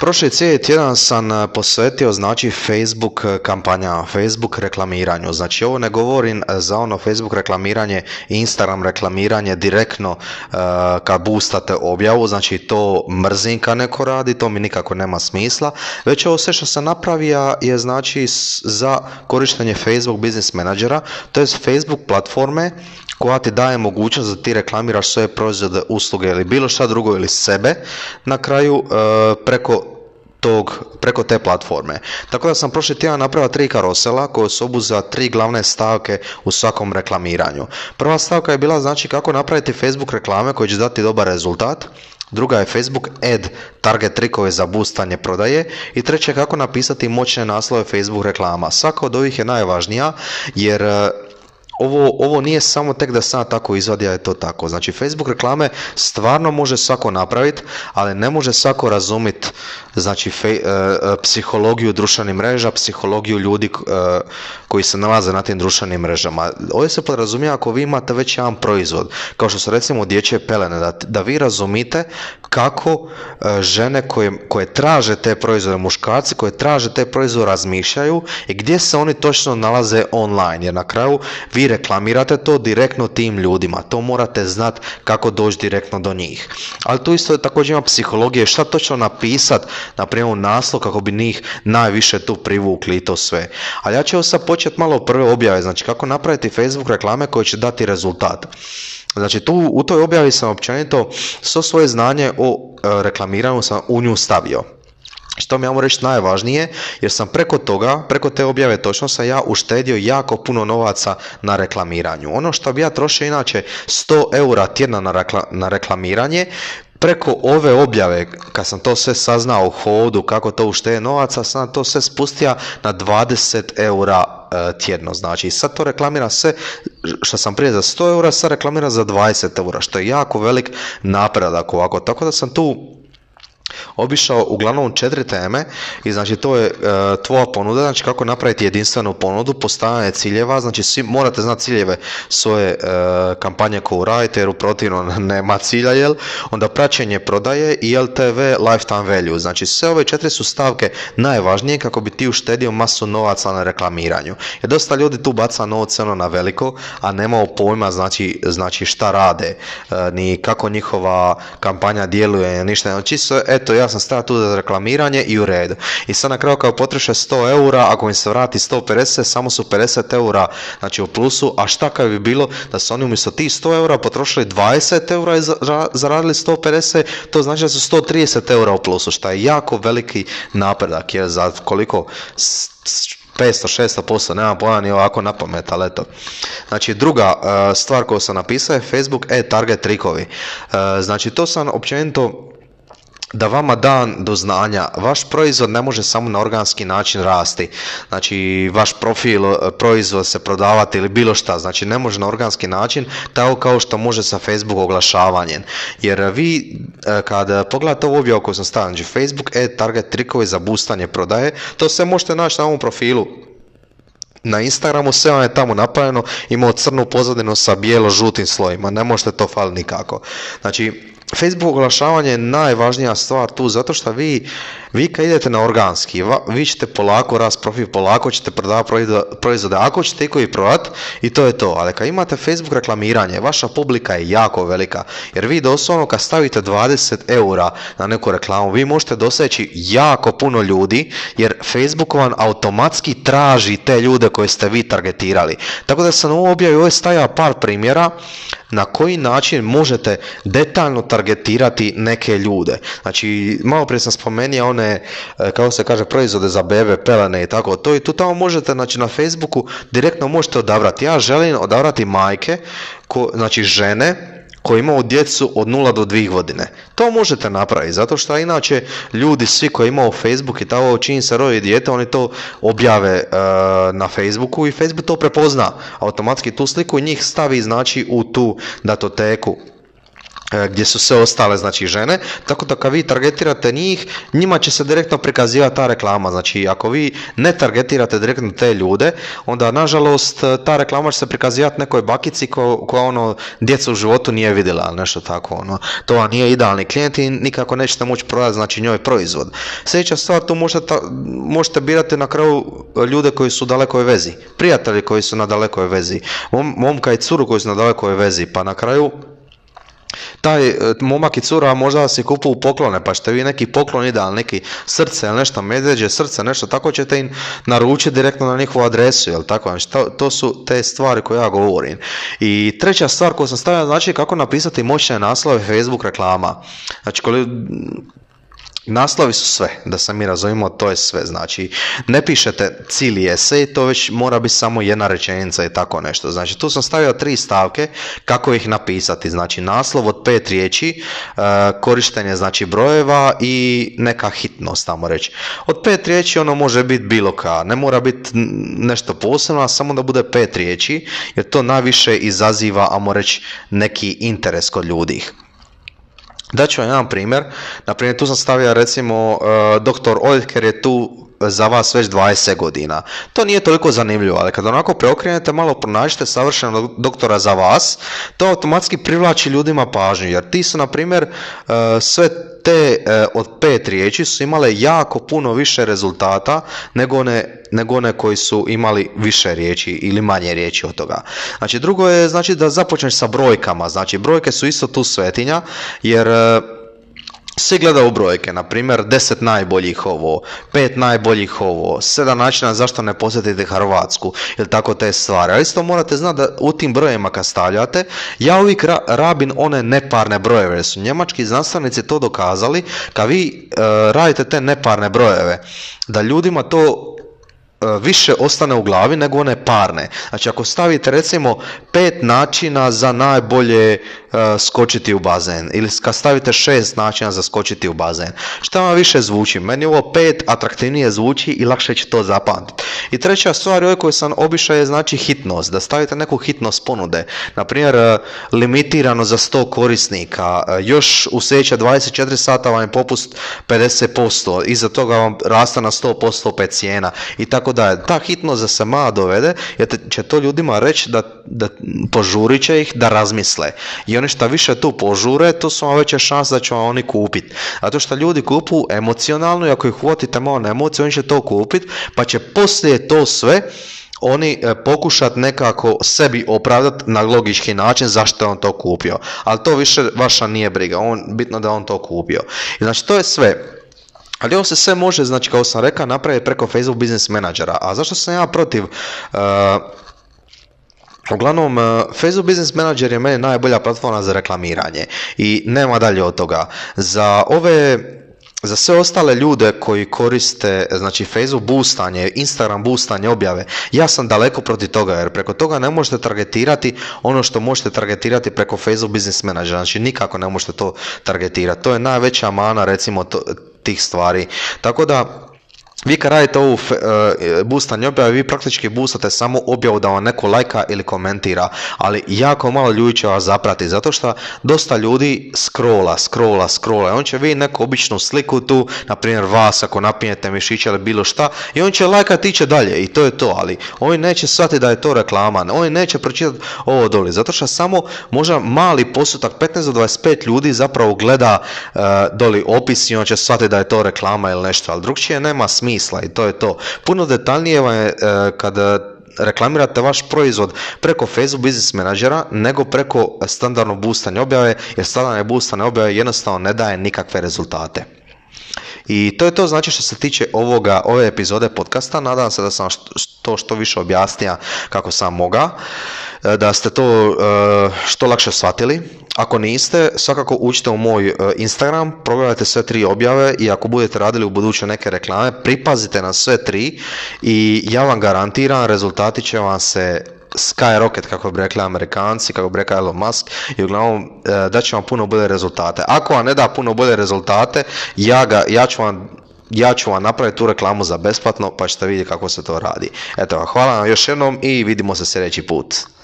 Prošli cijeli tjedan sam posvetio znači Facebook kampanjama, Facebook reklamiranju. Znači ovo ne govorim za ono Facebook reklamiranje, Instagram reklamiranje direktno kad boostate objavu, znači to mrzim kad neko radi, to mi nikako nema smisla. Već ovo sve što sam napravio je znači za korištenje Facebook Business Managera, to je Facebook platforme koja ti daje mogućnost da ti reklamiraš svoje proizvode, usluge ili bilo šta drugo ili sebe na kraju preko te platforme. Tako da sam prošli tjedan napravio 3 karosela koje su obuhvaćale 3 glavne stavke u svakom reklamiranju. Prva stavka je bila znači kako napraviti Facebook reklame koje će dati dobar rezultat. Druga je Facebook Ad target trikove za boostanje prodaje i treća je kako napisati moćne naslove Facebook reklama. Svaka od ovih je najvažnija jer ovo nije samo tek da sam tako izvadi, a je to tako. Znači Facebook reklame stvarno može svako napraviti, ali ne može svako razumjeti znači, psihologiju društvenih mreža, psihologiju ljudi koji se nalaze na tim društvenim mrežama. Ovdje se podrazumijeva ako vi imate već jedan proizvod, kao što su recimo dječje pelene, da vi razumite kako žene koje traže te proizvode, muškarci koje traže te proizvode razmišljaju i gdje se oni točno nalaze online, jer na kraju vi reklamirate to direktno tim ljudima, to morate znati kako doći direktno do njih. Ali tu isto također ima psihologije, šta točno napisati, na primjer naslov kako bi njih najviše tu privukli i to sve. Ali ja ću sad početi malo prve objave, znači kako napraviti Facebook reklame koje će dati rezultat. Znači tu u toj objavi sam općenito svo svoje znanje o reklamiranju sam u nju stavio. Što mi imamo reći najvažnije, jer sam preko toga, preko te objave točno sam ja uštedio jako puno novaca na reklamiranju. Ono što bi ja trošio inače 100 eura tjedna na reklamiranje, preko ove objave, kad sam to sve saznao u hodu, kako to ušteje novaca, sam to sve spustio na 20 eura tjedno. Znači sad to reklamira sve što sam prije za 100 eura, sad reklamira za 20 eura, što je jako velik napredak ovako. Tako da sam tu obišao uglavnom 4 teme i znači to je tvoja ponuda, znači kako napraviti jedinstvenu ponudu, postavljanje ciljeva, znači svi morate znati ciljeve svoje kampanje koju radite jer u protivnom nema cilja, jel? Onda praćenje prodaje i ILTV Lifetime Value, znači sve ove 4 su stavke najvažnije kako bi ti uštedio masu novaca na reklamiranju. Jer dosta ljudi tu baca novce na veliko, a nema pojma znači šta rade, ni kako njihova kampanja djeluje, ništa, znači sve, eto ja sam stao tu za reklamiranje i u redu. I sad na kraju kao potroše 100 eura, ako im se vrati 150, samo su 50 eura znači u plusu, a šta kad bi bilo da su oni umjesto tih 100 eura potrošili 20 eura i zaradili 150, to znači da su 130 eura u plusu, što je jako veliki napredak, jer za koliko 500-600%, nema pojma ni ovako na pamet, ali eto. Znači druga stvar koju sam napisao je Facebook Target trikovi. Znači to sam općenito da vama dan do znanja, vaš proizvod ne može samo na organski način rasti, znači vaš profil, proizvod se prodavati ili bilo šta, znači ne može na organski način, tako kao što može sa Facebook oglašavanjem, jer vi kada pogledate ovu objavu koju sam stavio, znači Facebook target trikovi za boostanje prodaje, to sve možete naći na ovom profilu. Na Instagramu sve vam je tamo napravljeno, imao crnu pozadinu sa bijelo-žutim slojima, ne možete to faliti nikako. Znači, Facebook oglašavanje je najvažnija stvar tu, zato što vi kad idete na organski, vi ćete polako rast profil, polako ćete prodavati proizvode, ako ćete ikoji prodati i to je to. Ali kad imate Facebook reklamiranje, vaša publika je jako velika, jer vi doslovno kad stavite 20 eura na neku reklamu, vi možete doseći jako puno ljudi, jer Facebook vam automatski traži te ljude koje ste vi targetirali. Tako da sam u ovom objavi ovdje stavio par primjera na koji način možete detaljno targetirati neke ljude. Znači, malo prije sam spomenuo one, kako se kaže, proizvode za bebe, pelene i tako to, i tu tamo možete, znači na Facebooku direktno možete odabrati. Ja želim odabrati majke, znači žene, koji imaju djecu od 0 do 2 godine. To možete napraviti, zato što inače ljudi svi koji imaju Facebook i tako čini se rodi dijete, oni to objave na Facebooku i Facebook to prepozna automatski tu sliku i njih stavi znači u tu datoteku. gdje su sve ostale, znači, žene, tako da kad vi targetirate njih, njima će se direktno prikazivati ta reklama. Znači, ako vi ne targetirate direktno te ljude, onda nažalost ta reklama će se prikazivati nekoj bakici koja ono djeca u životu nije vidjela, nešto tako, ono. To vam nije idealni klijent i nikako nećete moći prodati, znači, njoj proizvod. Sljedeća stvar, tu možete birati na kraju ljude koji su u dalekoj vezi, prijatelji koji su na dalekoj vezi, momka i curu koji su na dalekoj vezi, pa na kraju taj momak i cura možda si kupuju poklone, pa ćete vi neki poklon ideal, neki srce ili nešto, medvjeđe srce, nešto, tako ćete im naručiti direktno na njihovu adresu, jel tako? To su te stvari koje ja govorim. I treća stvar koju sam stavio, znači kako napisati moćne naslove Facebook reklama. Znači, naslovi su sve, da se mi razumimo, to je sve, znači ne pišete cijeli esej, to već mora biti samo jedna rečenica i tako nešto. Znači, tu sam stavio 3 stavke kako ih napisati, znači naslov od 5 riječi, korištenje, znači, brojeva i neka hitnost, tamo reći. Od 5 riječi ono može biti bilo ka, ne mora biti nešto posebno, samo da bude 5 riječi, jer to najviše izaziva, ajmo reći, neki interes kod ljudi. Daću vam jedan primjer, naprimjer tu sam stavio, recimo, Dr. Oetker je tu za vas već 20 godina. To nije toliko zanimljivo, ali kad onako preokrenete malo, pronađite savršenog doktora za vas, to automatski privlači ljudima pažnju, jer ti su, na primjer, sve te od 5 riječi su imale jako puno više rezultata nego one koji su imali više riječi ili manje riječi od toga. Znači, drugo je, znači, da započneš sa brojkama, znači brojke su isto tu svetinja, jer svi gledaju brojke, na primjer 10 najboljih ovo, 5 najboljih ovo, 7 načina zašto ne posjetite Hrvatsku, ili tako te stvari. Ali isto morate znati da u tim brojevima kad stavljate, ja uvijek rabim one neparne brojeve, jer su njemački znanstvenici to dokazali, kad vi radite te neparne brojeve, da ljudima to više ostane u glavi nego one parne. Znači, ako stavite, recimo, 5 načina za najbolje skočiti u bazen, ili kad stavite 6 načina za skočiti u bazen, šta vam više zvuči? Meni ovo 5 atraktivnije zvuči i lakše će to zapamtiti. I treća stvar koju sam obišao je, znači, hitnost, da stavite neku hitnost ponude, naprimjer limitirano za 100 korisnika, još u sljedeća 24 sata vam je popust 50%, iza toga vam raste na 100% opet cijena i tako da ta hitnost za se malo dovede, jer će to ljudima reći da požurit će ih da razmisle. I oni što više tu požure, to su vam veće šanse da će vam oni kupiti. Zato što ljudi kupuju emocionalno i ako ih hvatite malo na emociju, oni će to kupiti, pa će poslije to sve oni pokušati nekako sebi opravdati na logički način zašto je on to kupio. Ali to više vaša nije briga, bitno da on to kupio. I znači, to je sve. Ali ovo se sve može, znači, kao sam rekao, napraviti preko Facebook Business Managera. A zašto sam ja protiv? Uglavnom, Facebook Business Manager je meni najbolja platforma za reklamiranje i nema dalje od toga. Za sve ostale ljude koji koriste, znači, Facebook boostanje, Instagram boostanje objave, ja sam daleko protiv toga, jer preko toga ne možete targetirati ono što možete targetirati preko Facebook Business Managera. Znači, nikako ne možete to targetirati. To je najveća mana, recimo, tih stvari. Tako da, vi kad radite ovu boostanje objave, vi praktički boostate samo objavu da vam neko lajka ili komentira, ali jako malo ljudi će vas zaprati, zato što dosta ljudi scrolla, on će vidjeti neku običnu sliku tu, naprimjer vas ako napinjete mišiće ili bilo šta, i on će lajkati i će dalje i to je to, ali oni neće shvatiti da je to reklama, oni neće pročitati ovo doli, zato što samo možda mali postotak, 15 do 25 ljudi zapravo gleda doli opis i on će shvatiti da je to reklama ili nešto, ali drugčije nema smisla. I to je to. Puno detaljnije vam je kada reklamirate vaš proizvod preko Facebook Business Managera nego preko standardno boostanje objave, jer standardno boostanje objave jednostavno ne daje nikakve rezultate. I to je to, znači, što se tiče ove epizode podcasta. Nadam se da sam to što više objasnio kako sam mogao, da ste to što lakše shvatili. Ako niste, svakako uđite u moj Instagram, provjerite sve 3 objave i ako budete radili u buduće neke reklame, pripazite na sve 3 i ja vam garantiram, rezultati će vam se skyrocket, kako bi rekli Amerikanci, kako bi rekao Elon Musk, i uglavnom da će vam puno bolje rezultate. Ako vam ne da puno bolje rezultate, ja ću vam napraviti tu reklamu za besplatno, pa ćete vidjeti kako se to radi. Eto, hvala vam još jednom i vidimo se sljedeći put.